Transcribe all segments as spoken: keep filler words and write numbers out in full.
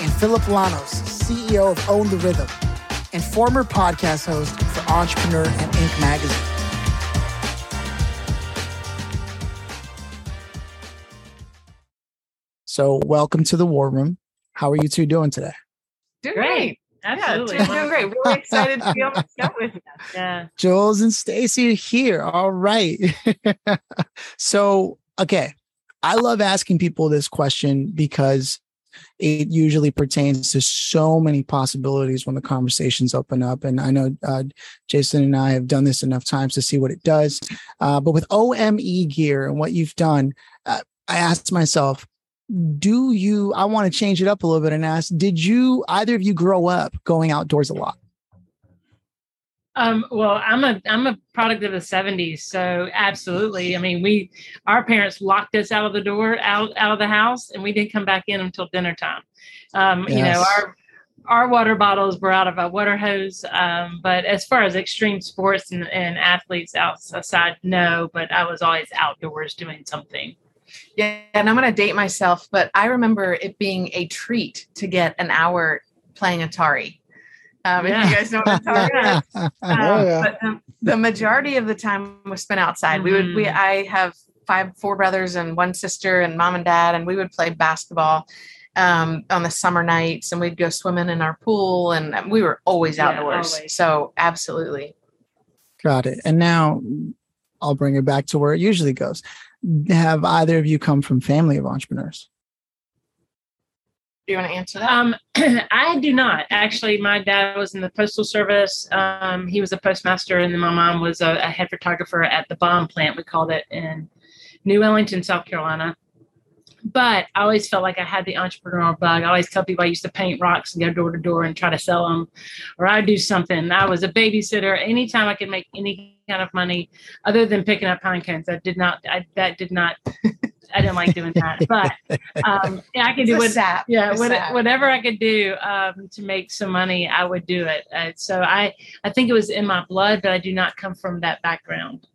and Philip Lanos, C E O of Own the Rhythm, and former podcast host for Entrepreneur and Inc. Magazine. So welcome to the War Room. How are you two doing today? Doing great. Absolutely. Yeah, doing great. Really excited to be able to start with you. Yeah. Jules and Stacey are here. All right. So, okay. I love asking people this question because it usually pertains to so many possibilities when the conversations open up. And I know uh, Jason and I have done this enough times to see what it does. Uh, but with O M E Gear and what you've done, uh, I asked myself, do you, I want to change it up a little bit and ask, did you, either of you grow up going outdoors a lot? Um, well, I'm a I'm a product of the seventies, so absolutely. I mean, we our parents locked us out of the door, out out of the house, and we didn't come back in until dinner time. Um, yes. You know, our our water bottles were out of a water hose. Um, but as far as extreme sports and, and athletes outside, no. But I was always outdoors doing something. Yeah, and I'm going to date myself, but I remember it being a treat to get an hour playing Atari. Um, yeah. If you guys know what I'm talking about. Um, oh, yeah. But the, the majority of the time was spent outside. Mm-hmm. We would, we, I have five, four brothers and one sister and mom and dad, and we would play basketball um, on the summer nights, and we'd go swimming in our pool, and we were always outdoors. Yeah, always. So absolutely. Got it. And now I'll bring it back to where it usually goes. Have either of you come from family of entrepreneurs? Do you want to answer that? Um, I do not. Actually, my dad was in the Postal Service. Um, he was a postmaster, and then my mom was a, a head photographer at the bomb plant, we called it, in New Ellington, South Carolina. But I always felt like I had the entrepreneurial bug. I always tell people I used to paint rocks and go door to door and try to sell them, or I'd do something. I was a babysitter. Anytime I could make any kind of money other than picking up pine cones, I did not, I, that did not... I didn't like doing that, but um, I could do what, sap, yeah, what, whatever I could do um, to make some money, I would do it. Uh, so I, I think it was in my blood, but I do not come from that background.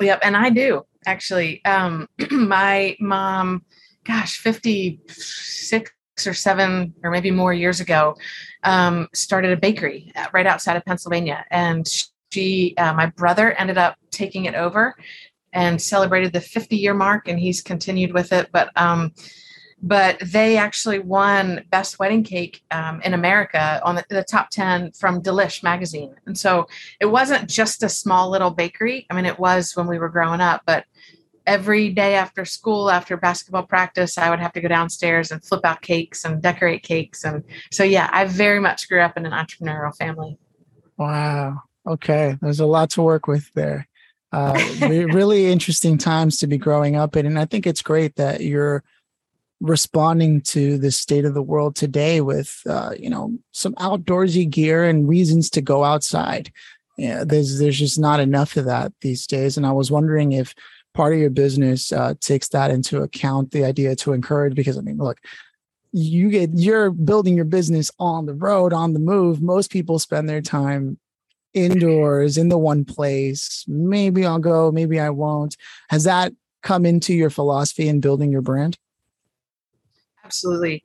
Yep. And I do actually. Um, my mom, gosh, fifty-six or seven or maybe more years ago, um, started a bakery right outside of Pennsylvania. And she, uh, my brother ended up taking it over and celebrated the fifty year mark, and he's continued with it. But um, but they actually won Best Wedding Cake um, in America on the, the top ten from Delish magazine. And so it wasn't just a small little bakery. I mean, it was when we were growing up, but every day after school, after basketball practice, I would have to go downstairs and flip out cakes and decorate cakes. And so, yeah, I very much grew up in an entrepreneurial family. Wow. Okay. There's a lot to work with there. Uh, really interesting times to be growing up in. And I think it's great that you're responding to the state of the world today with, uh, you know, some outdoorsy gear and reasons to go outside. Yeah, there's, there's just not enough of that these days. And I was wondering if part of your business uh, takes that into account, the idea to encourage, because I mean, look, you get, you're building your business on the road, on the move. Most people spend their time indoors in the one place. Maybe I'll go, maybe I won't. Has that come into your philosophy in building your brand? Absolutely.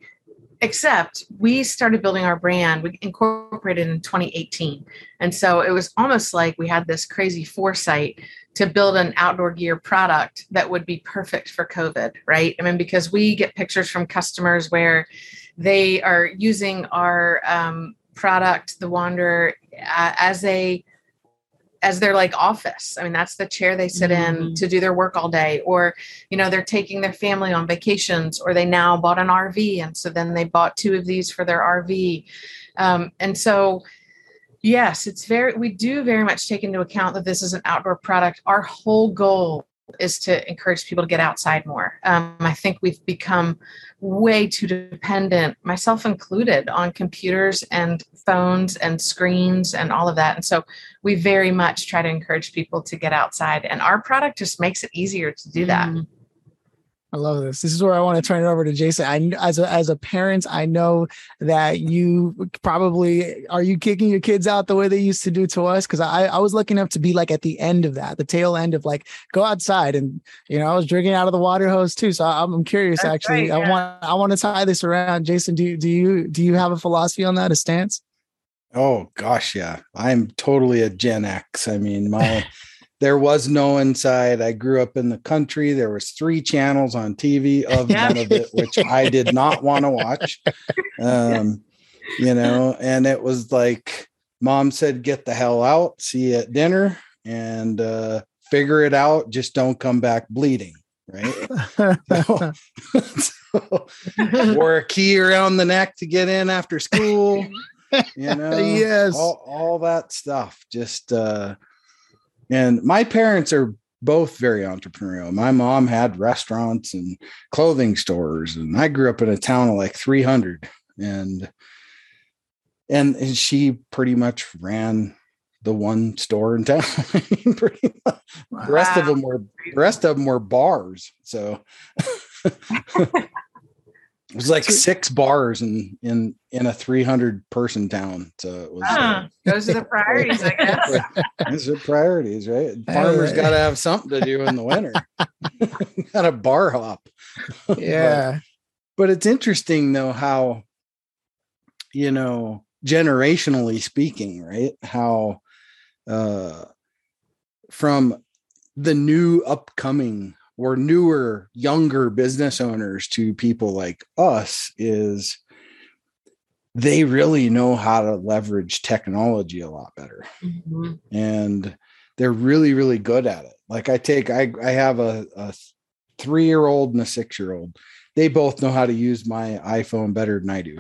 Except we started building our brand, we incorporated in twenty eighteen. And so it was almost like we had this crazy foresight to build an outdoor gear product that would be perfect for COVID, right? I mean, because we get pictures from customers where they are using our um, product, the Wanderer, uh, as a as their like office. I mean, that's the chair they sit mm-hmm. in to do their work all day, or, you know, they're taking their family on vacations, or they now bought an R V. And so then they bought two of these for their R V. Um, and so, yes, it's very, we do very much take into account that this is an outdoor product. Our whole goal is to encourage people to get outside more. Um, I think we've become way too dependent, myself included, on computers and phones and screens and all of that. And so we very much try to encourage people to get outside, and our product just makes it easier to do that. Mm. I love this. This is where I want to turn it over to Jason. I, as a, as a parent, I know that you probably, are you kicking your kids out the way they used to do to us? Because I, I was lucky enough to be like at the end of that, the tail end of like, go outside. And, you know, I was drinking out of the water hose too. So I'm, I'm curious, That's actually, right, yeah. I want I want to tie this around. Jason, do, do you do you have a philosophy on that, a stance? Oh, gosh, yeah. I'm totally a Gen X. I mean, my... There was no inside. I grew up in the country. There was three channels on T V of yeah. none of it, which I did not want to watch. Um, yeah. You know, and it was like mom said, get the hell out, see you at dinner, and uh, figure it out. Just don't come back bleeding. Right. so, so, wore a key around the neck to get in after school. You know, yes, all, all that stuff. Just, uh, and my parents are both very entrepreneurial. My mom had restaurants and clothing stores, and I grew up in a town of like three hundred, and, and, and she pretty much ran the one store in town. pretty much. Wow. The rest of them were, the rest of them were bars. So it was like six bars in, in, in a three hundred person town. So it was, uh, uh, those are the priorities, I guess. Those are priorities, right? Farmers got to have something to do in the winter. Got a bar hop. Yeah. but, but it's interesting though, how, you know, generationally speaking, right? How, uh, from the new upcoming or newer, younger business owners to people like us is they really know how to leverage technology a lot better. Mm-hmm. And they're really, really good at it. Like I take, I, I have a, a three-year-old and a six-year-old. They both know how to use my iPhone better than I do.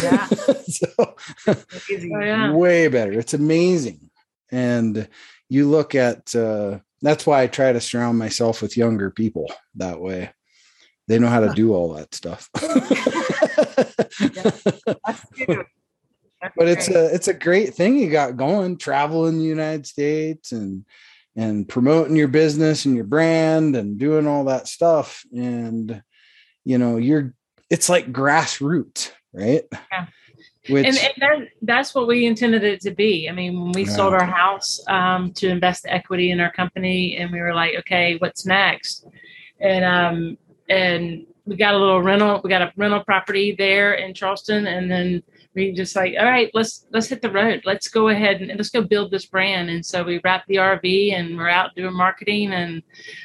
Yeah. so oh, yeah. Way better. It's amazing. And you look at, uh, that's why I try to surround myself with younger people that way. They know how to do all that stuff. But it's a, it's a great thing you got going, traveling the United States and, and promoting your business and your brand and doing all that stuff. And, you know, you're, it's like grassroots, right? Yeah. Which, and and that, that's what we intended it to be. I mean, when we yeah. sold our house um, to invest equity in our company, and we were like, okay, what's next? And um, and we got a little rental. We got a rental property there in Charleston, and then we just like, all right, let's let's hit the road. Let's go ahead and let's go build this brand. And so we wrapped the R V, and we're out doing marketing, and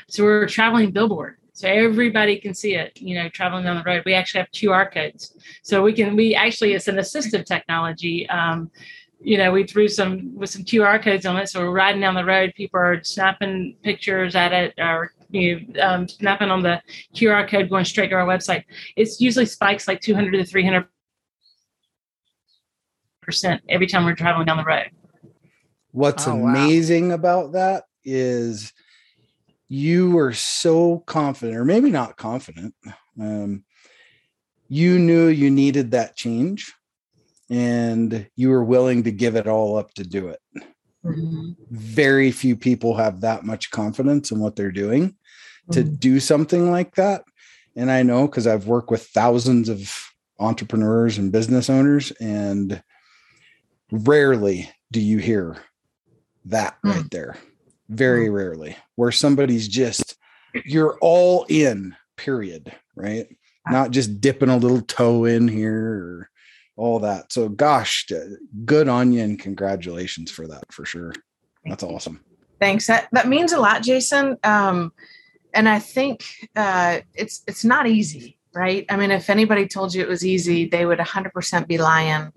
so we're a traveling billboard. So everybody can see it, you know, traveling down the road. We actually have Q R codes. So we can, we actually, it's an assistive technology. Um, you know, we threw some, with some Q R codes on it. So we're riding down the road. People are snapping pictures at it, or, you know, um, snapping on the Q R code going straight to our website. It's usually spikes like two hundred to three hundred percent every time we're traveling down the road. What's oh, amazing wow. about that is you were so confident, or maybe not confident. Um, you knew you needed that change, and you were willing to give it all up to do it. Mm-hmm. Very few people have that much confidence in what they're doing mm-hmm. to do something like that. And I know, because I've worked with thousands of entrepreneurs and business owners, and rarely do you hear that mm-hmm. right there. Very rarely, where somebody's just, you're all in, period, right? Not just dipping a little toe in here or all that. So gosh, good on you, and congratulations for that, for sure. That's awesome. Thanks. That that means a lot, Jason. Um, and I think uh, it's it's not easy, right? I mean, if anybody told you it was easy, they would one hundred percent be lying.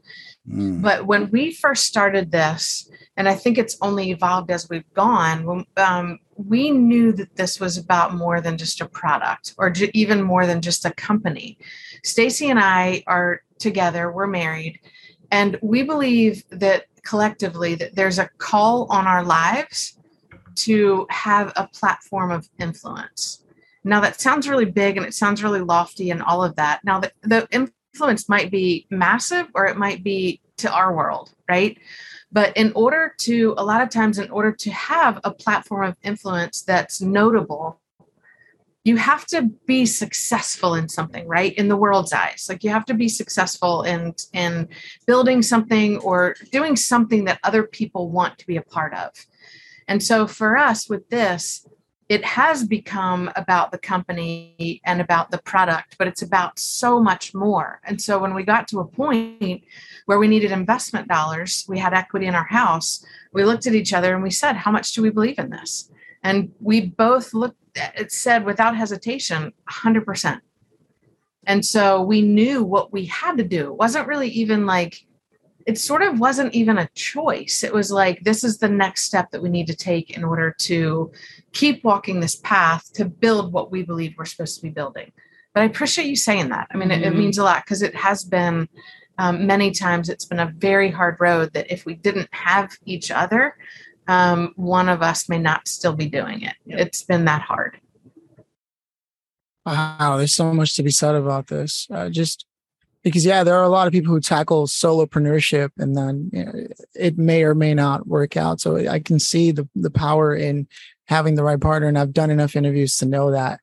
Mm. But when we first started this, and I think it's only evolved as we've gone, um, we knew that this was about more than just a product, or ju- even more than just a company. Stacey and I are together, we're married, and we believe that collectively that there's a call on our lives to have a platform of influence. Now that sounds really big and it sounds really lofty and all of that. Now the, the influence might be massive or it might be to our world, right? But in order to, a lot of times in order to have a platform of influence that's notable, you have to be successful in something, right? In the world's eyes. Like you have to be successful in, in building something or doing something that other people want to be a part of. And so for us with this, it has become about the company and about the product, but it's about so much more. And so when we got to a point where we needed investment dollars, we had equity in our house, we looked at each other and we said, how much do we believe in this? And we both looked at it, said without hesitation, one hundred percent. And so we knew what we had to do. It wasn't really even like, it sort of wasn't even a choice. It was like, this is the next step that we need to take in order to keep walking this path to build what we believe we're supposed to be building. But I appreciate you saying that. I mean, mm-hmm. it, it means a lot because it has been um, many times it's been a very hard road that if we didn't have each other, um, one of us may not still be doing it. Yep. It's been that hard. Wow. There's so much to be said about this. Uh, just Because, yeah, there are a lot of people who tackle solopreneurship and then you know, it may or may not work out. So I can see the, the power in having the right partner. And I've done enough interviews to know that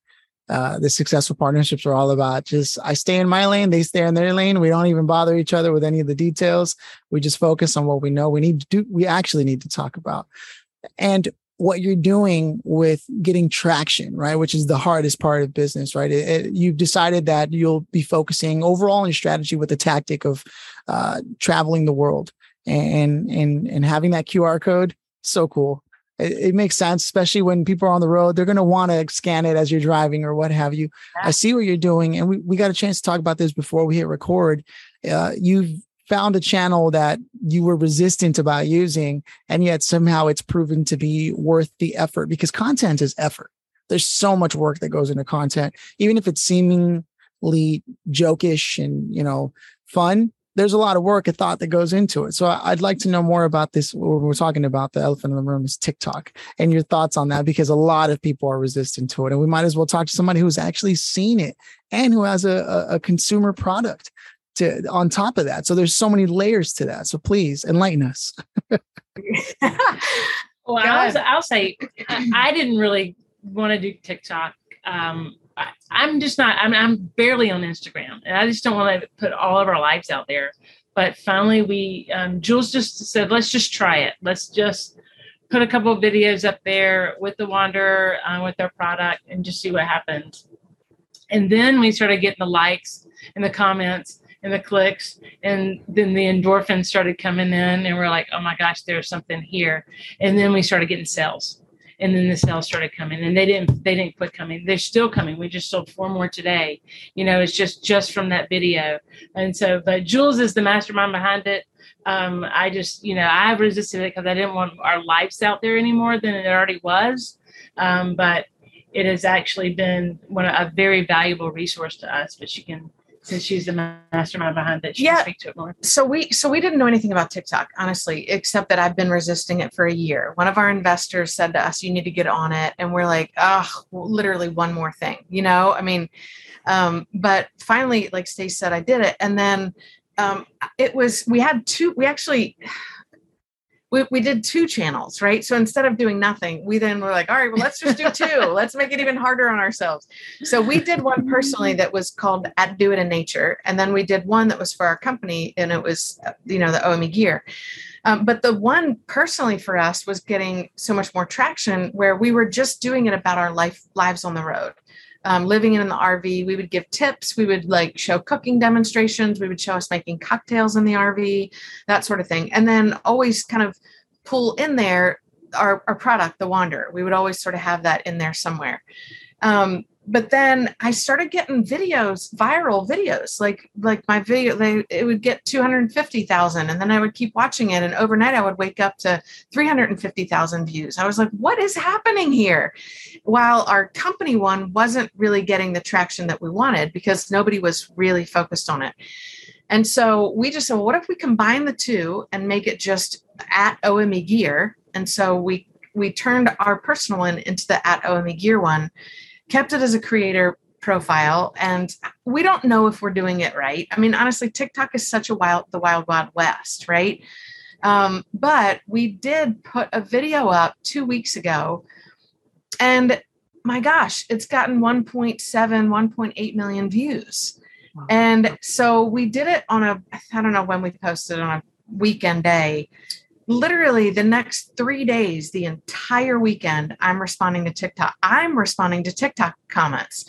uh, the successful partnerships are all about just I stay in my lane. They stay in their lane. We don't even bother each other with any of the details. We just focus on what we know we need to do. We actually need to talk about. And what you're doing with getting traction, right? Which is the hardest part of business, right? It, it, you've decided that you'll be focusing overall in strategy with the tactic of uh, traveling the world and, and, and having that Q R code. So cool. It, it makes sense, especially when people are on the road, they're going to want to scan it as you're driving or what have you. Yeah. I see what you're doing. And we, we got a chance to talk about this before we hit record. Uh, you've found a channel that you were resistant about using, and yet somehow it's proven to be worth the effort because content is effort. There's so much work that goes into content, even if it's seemingly jokish and, you know, fun, there's a lot of work and thought that goes into it. So I'd like to know more about this. We're talking about the elephant in the room is TikTok and your thoughts on that, because a lot of people are resistant to it. And we might as well talk to somebody who's actually seen it and who has a, a, a consumer product to, on top of that. So there's so many layers to that. So please enlighten us. Well, I was, I'll say I, I didn't really want to do TikTok. Um, I, I'm just not, I'm, I'm barely on Instagram and I just don't want to put all of our lives out there. But finally we, um, Jules just said, let's just try it. Let's just put a couple of videos up there with the Wanderer, uh, with their product and just see what happens. And then we started getting the likes and the comments and the clicks, and then the endorphins started coming in and we're like, oh my gosh, there's something here. And then we started getting sales, and then the sales started coming, and they didn't, they didn't quit coming. They're still coming. We just sold four more today. You know, it's just, just from that video. And so, but Jules is the mastermind behind it. Um, I just, you know, I resisted it because I didn't want our lives out there any more than it already was. Um, but it has actually been one a very valuable resource to us, but you can, since she's the mastermind behind it, she yeah. can speak to it more. So we, so we didn't know anything about TikTok, honestly, except that I've been resisting it for a year. One of our investors said to us, you need to get on it. And we're like, oh, literally one more thing, you know, I mean, um, but finally, like Stacey said, I did it. And then um, it was, we had two, we actually, we, we did two channels, right? So instead of doing nothing, we then were like, all right, well, let's just do two. Let's make it even harder on ourselves. So we did one personally that was called At Do It in Nature. And then we did one that was for our company, and it was, you know, the O M E Gear. Um, but the one personally for us was getting so much more traction where we were just doing it about our life lives on the road. Um, living in the R V, we would give tips. We would like show cooking demonstrations. We would show us making cocktails in the R V, that sort of thing. And then always kind of pull in there our, our product, the Wanderer. We would always sort of have that in there somewhere. Um, but then I started getting videos, viral videos, like, like my video, they, it would get two hundred fifty thousand. And then I would keep watching it. And overnight I would wake up to three hundred fifty thousand views. I was like, what is happening here? While our company one wasn't really getting the traction that we wanted because nobody was really focused on it. And so we just said, well, what if we combine the two and make it just At O M E Gear? And so we we turned our personal one into the at O M E Gear one, kept it as a creator profile. And we don't know if we're doing it right. I mean, honestly, TikTok is such a wild, the wild, wild west, right? Um, but we did put a video up two weeks ago, and my gosh, it's gotten one point seven, one point eight million views. Wow. And so we did it on a, I don't know when we posted, on a weekend day. Literally the next three days, the entire weekend, I'm responding to TikTok. I'm responding to TikTok comments.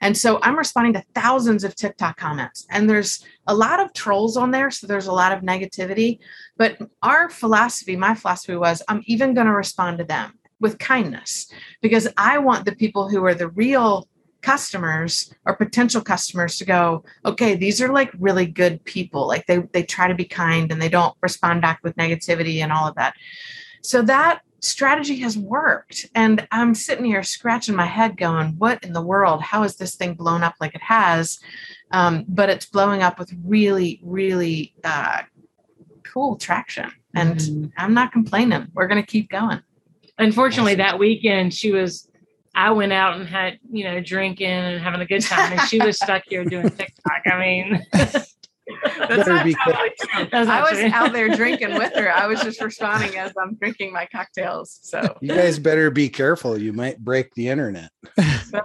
And so I'm responding to thousands of TikTok comments, and there's a lot of trolls on there. So there's a lot of negativity, but our philosophy, my philosophy was, I'm even going to respond to them with kindness, because I want the people who are the real customers or potential customers to go, okay, these are like really good people. Like they, they try to be kind and they don't respond back with negativity and all of that. So that strategy has worked. And I'm sitting here scratching my head going, what in the world? How is this thing blown up like it has? Um, but it's blowing up with really, really uh, cool traction. And mm-hmm. I'm not complaining. We're going to keep going. Unfortunately, that weekend she was, I went out and had, you know, drinking and having a good time, and she was stuck here doing TikTok. I mean, that's not be totally true. That's I was true. out there drinking with her. I was just responding as I'm drinking my cocktails. So you guys better be careful. You might break the internet. So,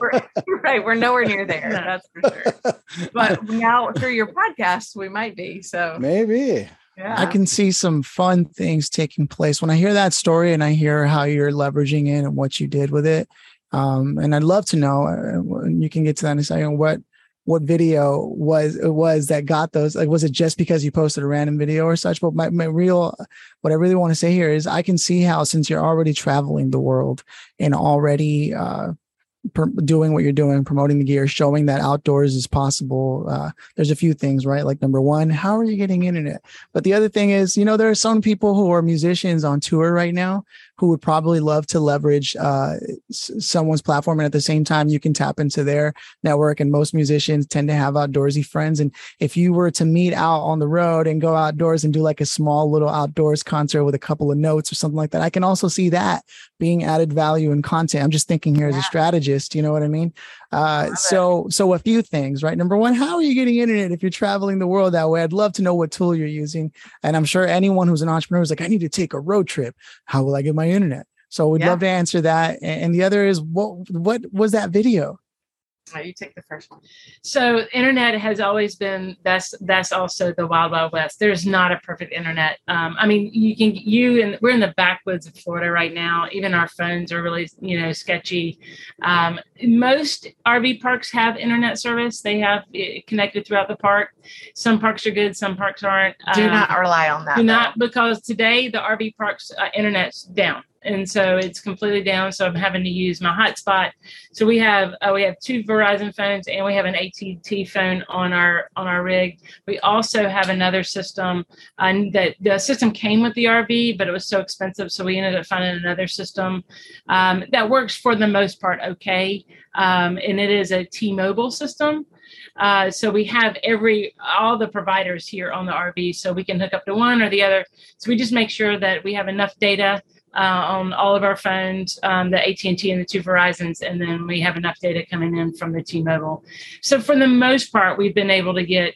we're, right. We're nowhere near there. That's for sure. But now through your podcast, we might be. So maybe. Yeah. I can see some fun things taking place when I hear that story and I hear how you're leveraging it and what you did with it. Um, and I'd love to know, uh, you can get to that in a second, what, what video was, it was that got those, like, was it just because you posted a random video or such? But my, my real, what I really want to say here is I can see how, since you're already traveling the world and already, uh, doing what you're doing, promoting the gear, showing that outdoors is possible. Uh, there's a few things, right? Like number one, how are you getting internet? But the other thing is, you know, there are some people who are musicians on tour right now who would probably love to leverage uh, someone's platform. And at the same time, you can tap into their network. And most musicians tend to have outdoorsy friends. And if you were to meet out on the road and go outdoors and do like a small little outdoors concert with a couple of notes or something like that, I can also see that being added value and content. I'm just thinking here yeah. as a strategist, you know what I mean? Uh, so, so a few things, right? Number one, how are you getting internet if you're traveling the world that way? I'd love to know what tool you're using. And I'm sure anyone who's an entrepreneur is like, I need to take a road trip. How will I get my internet? So we'd yeah. love to answer that. And the other is what what was that video? Oh, you take the first one. So internet has always been, that's that's also the wild, wild west. There's not a perfect internet. Um, I mean, you can, you and we're in the backwoods of Florida right now. Even our phones are really, you know, sketchy. Um, most R V parks have internet service. They have it connected throughout the park. Some parks are good. Some parks aren't. Do um, not rely on that. Do not, though. Because today the R V parks uh, internet's down. And so it's completely down. So I'm having to use my hotspot. So we have uh, we have two Verizon phones and we have an A T T phone on our on our rig. We also have another system uh, that the system came with the R V, but it was so expensive. So we ended up finding another system um, that works for the most part. OK, um, and it is a T-Mobile system. Uh, so we have every, all the providers here on the R V, so we can hook up to one or the other. So we just make sure that we have enough data uh, on all of our phones, um, the A T and T and the two Verizons, and then we have enough data coming in from the T-Mobile. So for the most part, we've been able to get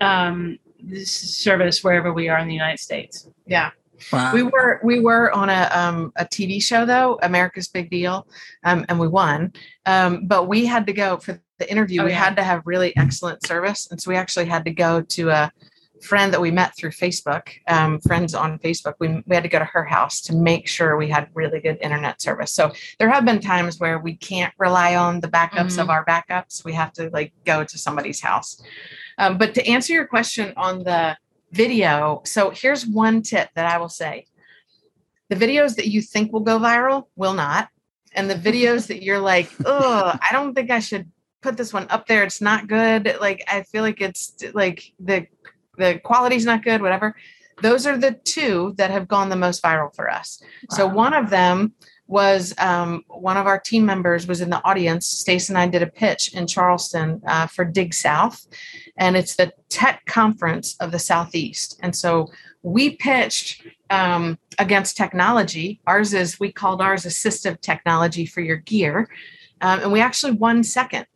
um, this service wherever we are in the United States. Yeah. Wow. We were we were on a um, a T V show, though, America's Big Deal, um, and we won. Um, but we had to go for the interview. Oh, we yeah. had to have really excellent service. And so we actually had to go to a friend that we met through Facebook, um, friends on Facebook. We, we had to go to her house to make sure we had really good internet service. So there have been times where we can't rely on the backups mm-hmm. of our backups. We have to like go to somebody's house. Um, but to answer your question on the video. So here's one tip that I will say. The videos that you think will go viral will not. And the videos that you're like, oh, I don't think I should put this one up there. It's not good. Like, I feel like it's like the, the quality's not good, whatever. Those are the two that have gone the most viral for us. Wow. So one of them was um, one of our team members was in the audience. Stacey and I did a pitch in Charleston uh, for Dig South, and it's the tech conference of the Southeast. And so we pitched um, against technology. Ours is, we called ours assistive technology for your gear. Um, and we actually won second.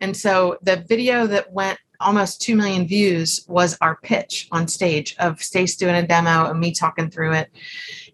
And so the video that went almost two million views was our pitch on stage of Stace doing a demo and me talking through it.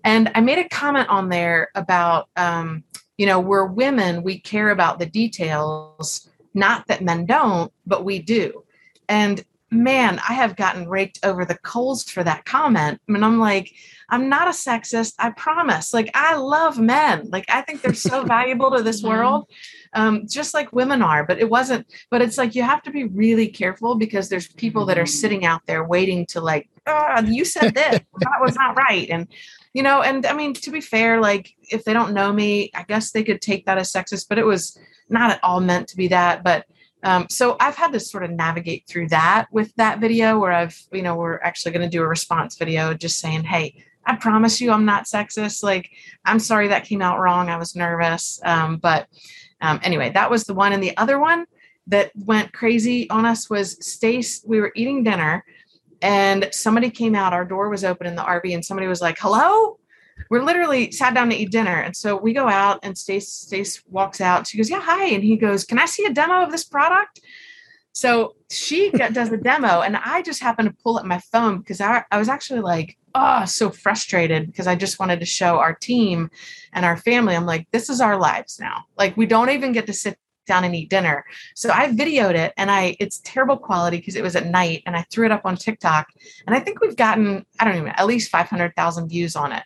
And I made a comment on there about, um, you know, we're women, we care about the details, not that men don't, but we do. And man, I have gotten raked over the coals for that comment. I mean, I'm like, I'm not a sexist. I promise. Like, I love men. Like, I think they're so valuable to this world, um, just like women are, but it wasn't, but it's like, you have to be really careful because there's people that are sitting out there waiting to like, oh, you said this, that was not right. And, you know, and I mean, to be fair, like if they don't know me, I guess they could take that as sexist, but it was not at all meant to be that. But Um, so I've had to sort of navigate through that with that video where I've, you know, we're actually going to do a response video just saying, hey, I promise you I'm not sexist. Like, I'm sorry that came out wrong. I was nervous. Um, but um, anyway, that was the one. And the other one that went crazy on us was Stace. We were eating dinner and somebody came out. Our door was open in the R V and somebody was like, hello? We're literally sat down to eat dinner. And so we go out and Stace, Stace walks out. She goes, yeah, hi. And he goes, can I see a demo of this product? So she does a demo. And I just happened to pull up my phone because I, I was actually like, oh, so frustrated because I just wanted to show our team and our family. I'm like, this is our lives now. Like, we don't even get to sit down and eat dinner. So I videoed it and I, it's terrible quality because it was at night and I threw it up on TikTok. And I think we've gotten, I don't even, at least five hundred thousand views on it.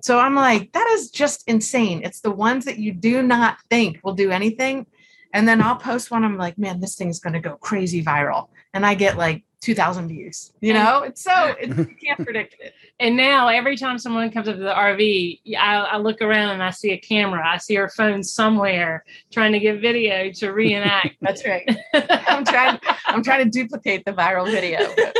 So I'm like, that is just insane. It's the ones that you do not think will do anything. And then I'll post one. I'm like, man, this thing's going to go crazy viral. And I get like two thousand views, you know? It's so, it's, you can't predict it. And now every time someone comes up to the R V, I, I look around and I see a camera. I see her phone somewhere trying to get video to reenact. That's right. I'm trying, I'm trying to duplicate the viral video.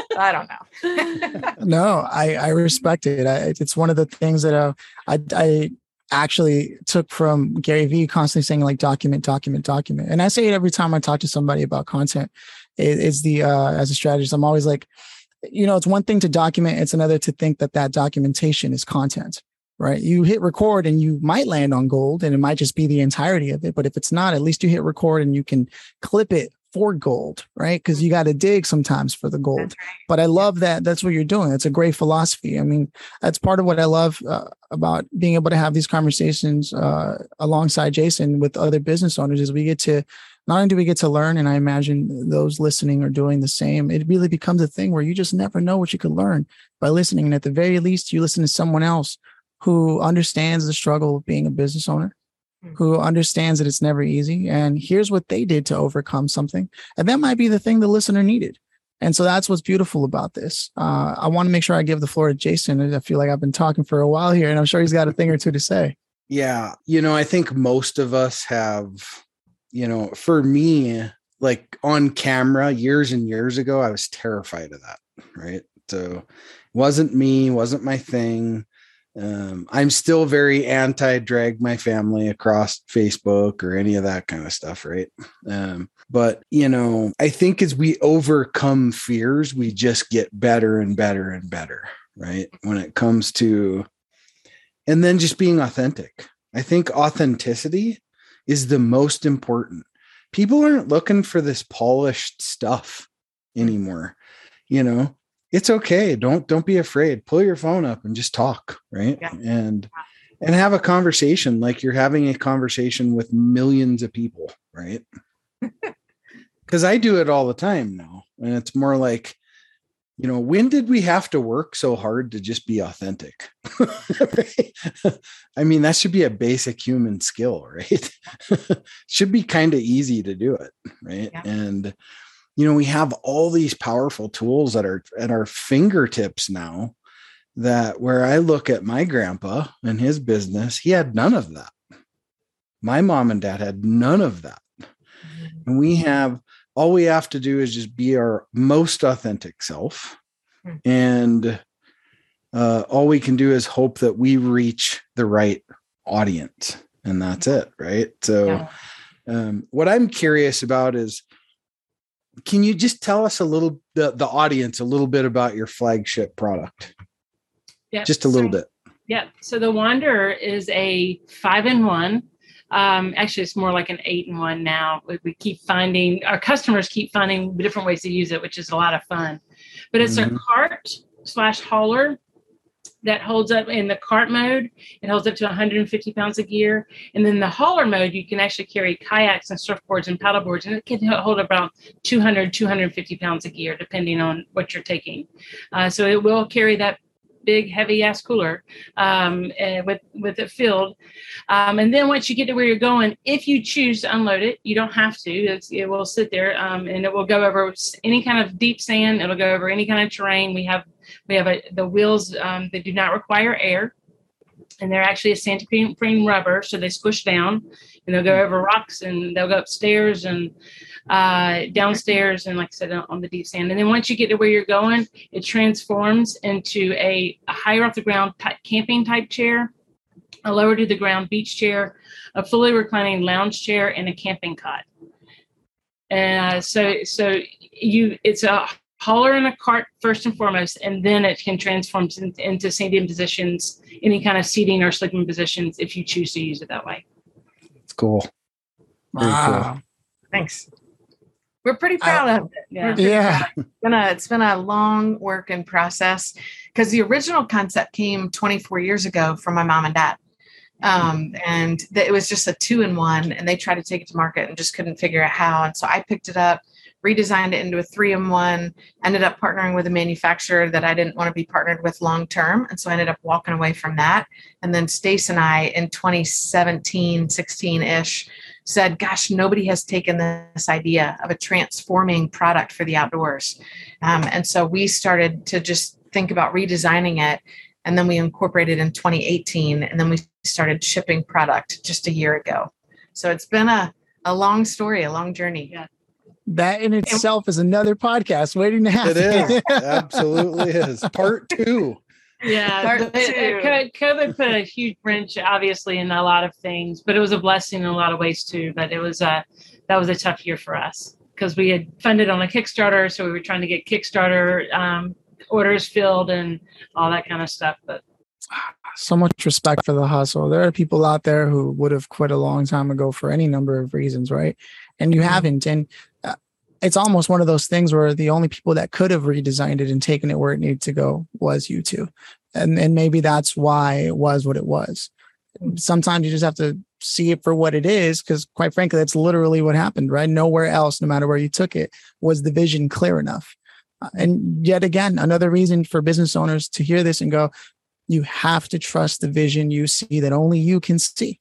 But I don't know. No, I, I respect it. I, it's one of the things that uh, I, I actually took from Gary Vee, constantly saying like document, document, document. And I say it every time I talk to somebody about content. Is the uh, as a strategist, I'm always like, you know, it's one thing to document, it's another to think that that documentation is content, right? You hit record and you might land on gold, and it might just be the entirety of it. But if it's not, at least you hit record and you can clip it for gold, right? Because you got to dig sometimes for the gold. But I love that. That's what you're doing. That's a great philosophy. I mean, that's part of what I love uh, about being able to have these conversations uh, alongside Jason with other business owners is we get to. Not only do we get to learn, and I imagine those listening are doing the same, it really becomes a thing where you just never know what you could learn by listening. And at the very least, you listen to someone else who understands the struggle of being a business owner, who understands that it's never easy. And here's what they did to overcome something. And that might be the thing the listener needed. And so that's what's beautiful about this. Uh, I want to make sure I give the floor to Jason. I feel like I've been talking for a while here, and I'm sure he's got a thing or two to say. Yeah. You know, I think most of us have... You know, for me, like on camera years and years ago, I was terrified of that, right? So it wasn't me, wasn't my thing. Um, I'm still very anti-drag my family across Facebook or any of that kind of stuff, right? Um, but, you know, I think as we overcome fears, we just get better and better and better, right? When it comes to, and then just being authentic. I think authenticity is the most important. People aren't looking for this polished stuff anymore. You know, it's okay. Don't, don't be afraid. Pull your phone up and just talk. Right. Yeah. And, and have a conversation. Like you're having a conversation with millions of people. Right. Cause I do it all the time now. And it's more like, you know, when did we have to work so hard to just be authentic? Right? I mean, that should be a basic human skill, right? Should be kind of easy to do it, right? Yeah. And, you know, we have all these powerful tools that are at our fingertips now that where I look at my grandpa and his business, he had none of that. My mom and dad had none of that. And we have... all we have to do is just be our most authentic self. And uh, all we can do is hope that we reach the right audience, and that's it. Right. So yeah. um, what I'm curious about is, can you just tell us a little, the, the audience, a little bit about your flagship product? Yep. Just a little so, bit. Yep. So the Wanderer is a five in one. Um, actually, it's more like an eight in one now. We, we keep finding, our customers keep finding different ways to use it, which is a lot of fun. But it's mm-hmm. a cart slash hauler that holds up in the cart mode. It holds up to one hundred fifty pounds of gear. And then the hauler mode, you can actually carry kayaks and surfboards and paddleboards, and it can hold about two hundred, two hundred fifty pounds of gear, depending on what you're taking. Uh, so it will carry that big, heavy-ass cooler um, uh, with, with it filled. Um, and then once you get to where you're going, if you choose to unload it, you don't have to. It's, it will sit there, um, and it will go over any kind of deep sand. It'll go over any kind of terrain. We have we have a, the wheels um, that do not require air, and they're actually a Santoprene rubber, so they squish down, and they'll go over rocks, and they'll go upstairs and uh, downstairs, and like I said, on the deep sand. And then once you get to where you're going, it transforms into a, a higher off the ground type, camping type chair, a lower to the ground beach chair, a fully reclining lounge chair, and a camping cot. And uh, so, so you, it's a hauler in a cart first and foremost, and then it can transform in, into seating positions, any kind of seating or sleeping positions if you choose to use it that way. It's cool. Wow. Cool. Thanks. We're pretty proud uh, of it. Yeah. yeah. It's been a, it's been a long work and process, because the original concept came twenty-four years ago from my mom and dad. Um, and th- it was just a two in one, and they tried to take it to market and just couldn't figure out how. And so I picked it up, redesigned it into a three in one, ended up partnering with a manufacturer that I didn't want to be partnered with long term. And so I ended up walking away from that. And then Stace and I in twenty seventeen, sixteen ish said, gosh, nobody has taken this idea of a transforming product for the outdoors. Um, and so we started to just think about redesigning it. And then we incorporated in twenty eighteen, and then we started shipping product just a year ago. So it's been a, a long story, a long journey. Yeah. That in itself is another podcast waiting to happen. It is. Absolutely is. Part two. Yeah. Part two. COVID put a huge wrench, obviously, in a lot of things, but it was a blessing in a lot of ways too. But it was a, that was a tough year for us, because we had funded on a Kickstarter. So we were trying to get Kickstarter um, orders filled and all that kind of stuff. But so much respect for the hustle. There are people out there who would have quit a long time ago for any number of reasons, right? And you mm-hmm. haven't. And it's almost one of those things where the only people that could have redesigned it and taken it where it needed to go was you two. And and maybe that's why it was what it was. Sometimes you just have to see it for what it is, because quite frankly, that's literally what happened, right? Nowhere else, no matter where you took it, was the vision clear enough. And yet again, another reason for business owners to hear this and go, you have to trust the vision you see that only you can see,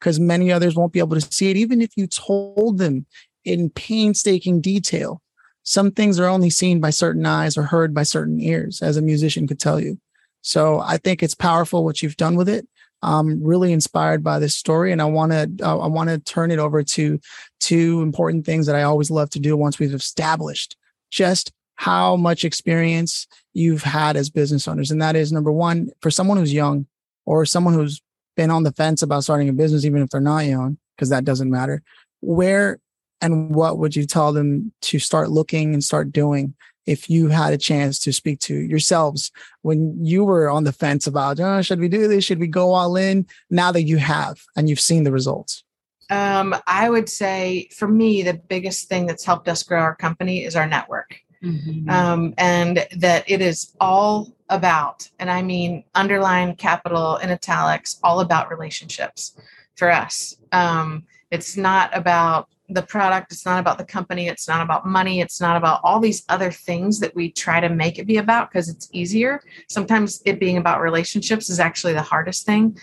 because many others won't be able to see it, even if you told them in painstaking detail. Some things are only seen by certain eyes or heard by certain ears, as a musician could tell you. So I think it's powerful what you've done with it. I'm really inspired by this story, and I want to uh, I want to turn it over to two important things that I always love to do once we've established just how much experience you've had as business owners. And that is, number one, for someone who's young or someone who's been on the fence about starting a business, even if they're not young, because that doesn't matter, where and what would you tell them to start looking and start doing if you had a chance to speak to yourselves when you were on the fence about, oh, should we do this? Should we go all in? Now that you have and you've seen the results? Um, I would say for me, the biggest thing that's helped us grow our company is our network. Mm-hmm. Um, and that it is all about, and I mean, underline capital in italics, all about relationships for us. Um, it's not about the product. It's not about the company. It's not about money. It's not about all these other things that we try to make it be about, because it's easier. Sometimes it being about relationships is actually the hardest thing,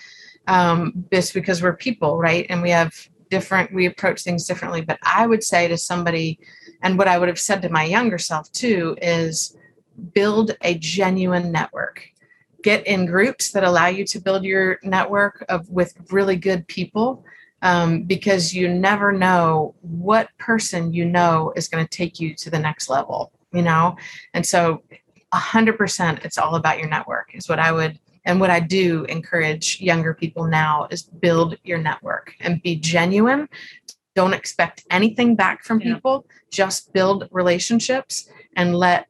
um, just because we're people, right? And we have different, we approach things differently. But I would say to somebody, and what I would have said to my younger self too, is build a genuine network. Get in groups that allow you to build your network of with really good people. Um, because you never know what person you know is going to take you to the next level, you know? And so one hundred percent it's all about your network is what I would, and what I do encourage younger people now is build your network and be genuine. Don't expect anything back from yeah. people. Just build relationships and let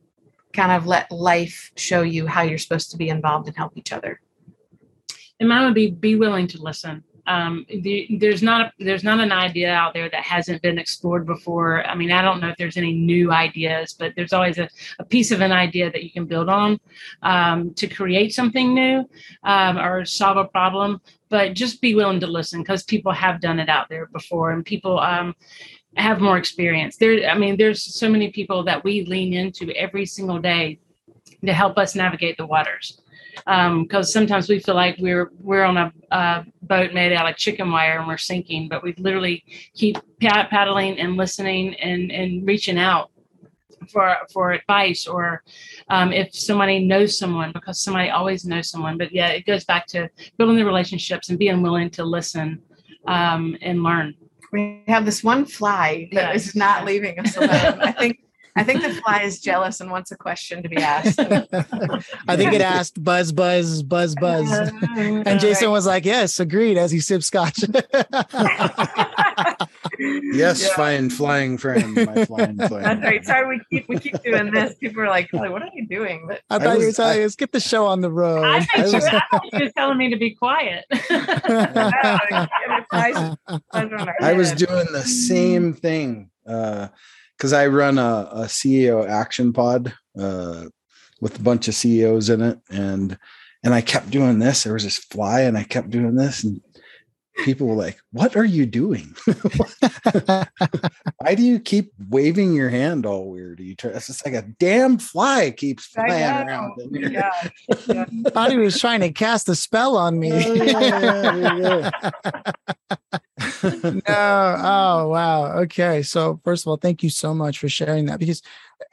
kind of let life show you how you're supposed to be involved and help each other. And mine would be, be willing to listen. Um, the, there's not a, there's not an idea out there that hasn't been explored before. I mean, I don't know if there's any new ideas, but there's always a, a piece of an idea that you can build on um, to create something new um, or solve a problem. But just be willing to listen, because people have done it out there before, and people um, have more experience. There, I mean, there's so many people that we lean into every single day to help us navigate the waters. Um, cause sometimes we feel like we're, we're on a, uh, boat made out of chicken wire and we're sinking, but we literally keep pad- paddling and listening and, and reaching out for, for advice, or, um, if somebody knows someone, because somebody always knows someone. But yeah, it goes back to building the relationships and being willing to listen, um, and learn. We have this one fly that yes. is not leaving us alone. I think I think the fly is jealous and wants a question to be asked. I think it asked buzz, buzz, buzz, buzz. And Jason was like, yes, agreed, as he sipped scotch. Yes, yeah. Fine flying friend. My flying friend. That's right. Sorry, we keep we keep doing this. People are like, like what are you doing? But I thought I was, you were telling us, get the show on the road. I thought you were just telling me to be quiet. I, I, I was doing the same thing. Uh, Because I run a, a C E O action pod uh, with a bunch of C E Os in it. And and I kept doing this. There was this fly and I kept doing this. And people were like, what are you doing? Why do you keep waving your hand all weird? You try, it's just like a damn fly keeps flying around. In here. Yeah. Yeah. I thought he was trying to cast a spell on me. Oh, yeah, yeah, yeah. No. Oh, wow. Okay. So first of all, thank you so much for sharing that, because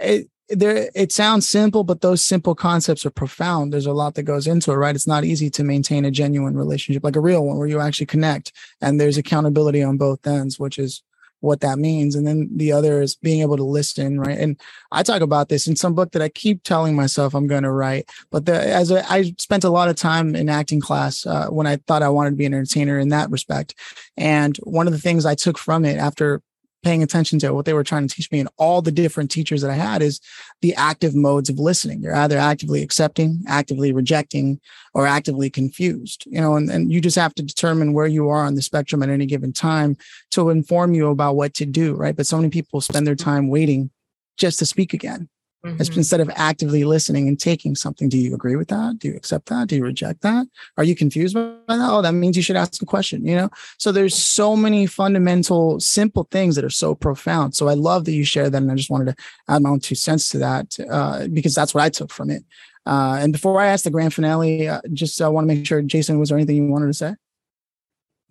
it there it sounds simple, but those simple concepts are profound. There's a lot that goes into it, right? It's not easy to maintain a genuine relationship, like a real one where you actually connect, and there's accountability on both ends, which is what that means. And then the other is being able to listen, right? And I talk about this in some book that I keep telling myself I'm going to write, but the, as a, I spent a lot of time in acting class uh, when I thought I wanted to be an entertainer in that respect. And one of the things I took from it after paying attention to what they were trying to teach me and all the different teachers that I had is the active modes of listening. You're either actively accepting, actively rejecting, or actively confused, you know, and, and you just have to determine where you are on the spectrum at any given time to inform you about what to do. Right. But so many people spend their time waiting just to speak again. Mm-hmm. Instead of actively listening and taking something. Do you agree with that? Do you accept that? Do you reject that? Are you confused by that? Oh, that means you should ask a question, you know? So there's so many fundamental, simple things that are so profound. So I love that you share that. And I just wanted to add my own two cents to that uh, because that's what I took from it. Uh, and before I ask the grand finale, uh, just uh, want to make sure, Jason, was there anything you wanted to say?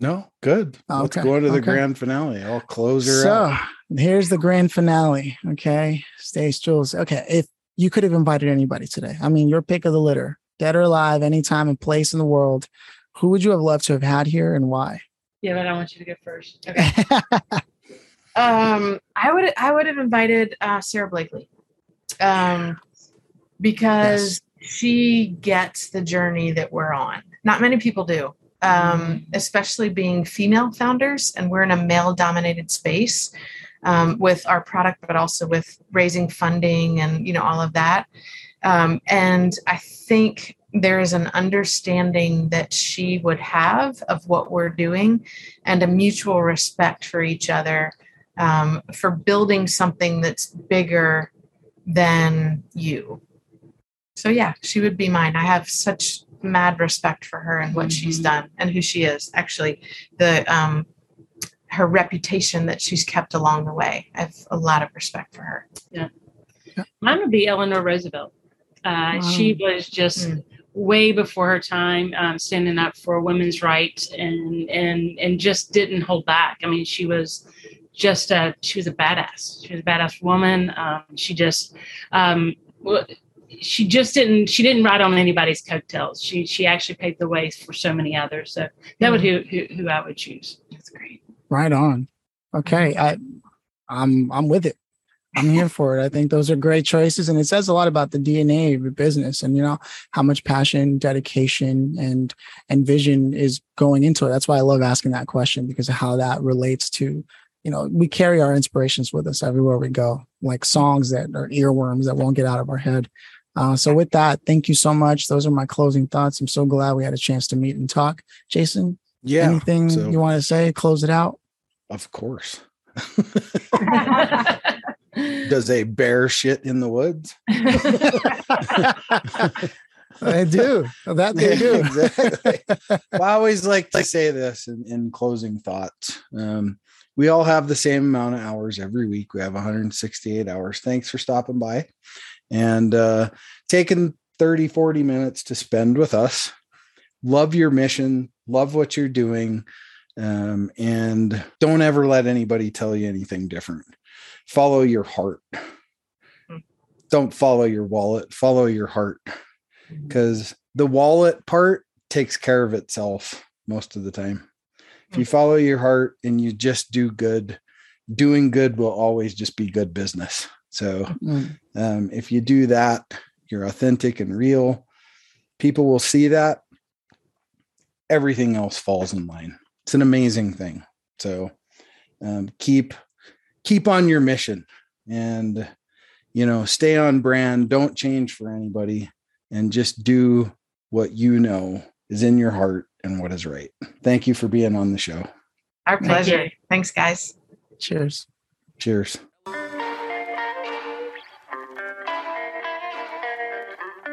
No, good. Okay. Let's go to the okay. grand finale. I'll close her so, out. So here's the grand finale. Okay. Stacey, Jules. Okay. If you could have invited anybody today, I mean, your pick of the litter, dead or alive, any time and place in the world, who would you have loved to have had here and why? Yeah, but I want you to go first. Okay. um, I would, I would have invited uh, Sarah Blakely um, because yes. she gets the journey that we're on. Not many people do. Um, especially being female founders, and we're in a male dominated space um, with our product, but also with raising funding and, you know, all of that. Um, and I think there is an understanding that she would have of what we're doing and a mutual respect for each other um, for building something that's bigger than you. So yeah, she would be mine. I have such mad respect for her and what mm-hmm. she's done and who she is, actually the um her reputation that she's kept along the way. I have a lot of respect for her. Yeah, mine would be Eleanor Roosevelt. Uh wow. She was just mm. way before her time, um standing up for women's rights and and and just didn't hold back. I mean, she was just a she was a badass she was a badass woman. um she just um well, She just didn't, she didn't ride on anybody's coattails. She she actually paved the way for so many others. So that would who who, who I would choose. That's great. Right on. Okay. I, I'm, I'm with it. I'm here for it. I think those are great choices. And it says a lot about the D N A of your business and, you know, how much passion, dedication, and, and vision is going into it. That's why I love asking that question, because of how that relates to, you know, we carry our inspirations with us everywhere we go, like songs that are earworms that won't get out of our head. Uh, so with that, thank you so much. Those are my closing thoughts. I'm so glad we had a chance to meet and talk. Jason, yeah, anything so, you want to say? Close it out. Of course. Does a bear shit in the woods? They do. That they do. Exactly. Well, I always like to say this in, in closing thoughts. Um, we all have the same amount of hours every week. We have one hundred sixty-eight hours. Thanks for stopping by and uh, taking thirty, forty minutes to spend with us. Love your mission. Love what you're doing. Um, and don't ever let anybody tell you anything different. Follow your heart. Don't follow your wallet. Follow your heart. Because the wallet part takes care of itself most of the time. If you follow your heart and you just do good, doing good will always just be good business. So um, if you do that, you're authentic and real. People will see that. Everything else falls in line. It's an amazing thing. So um, keep keep on your mission and, you know, stay on brand. Don't change for anybody. And just do what you know is in your heart and what is right. Thank you for being on the show. Our pleasure. Thank Thanks, guys. Cheers. Cheers.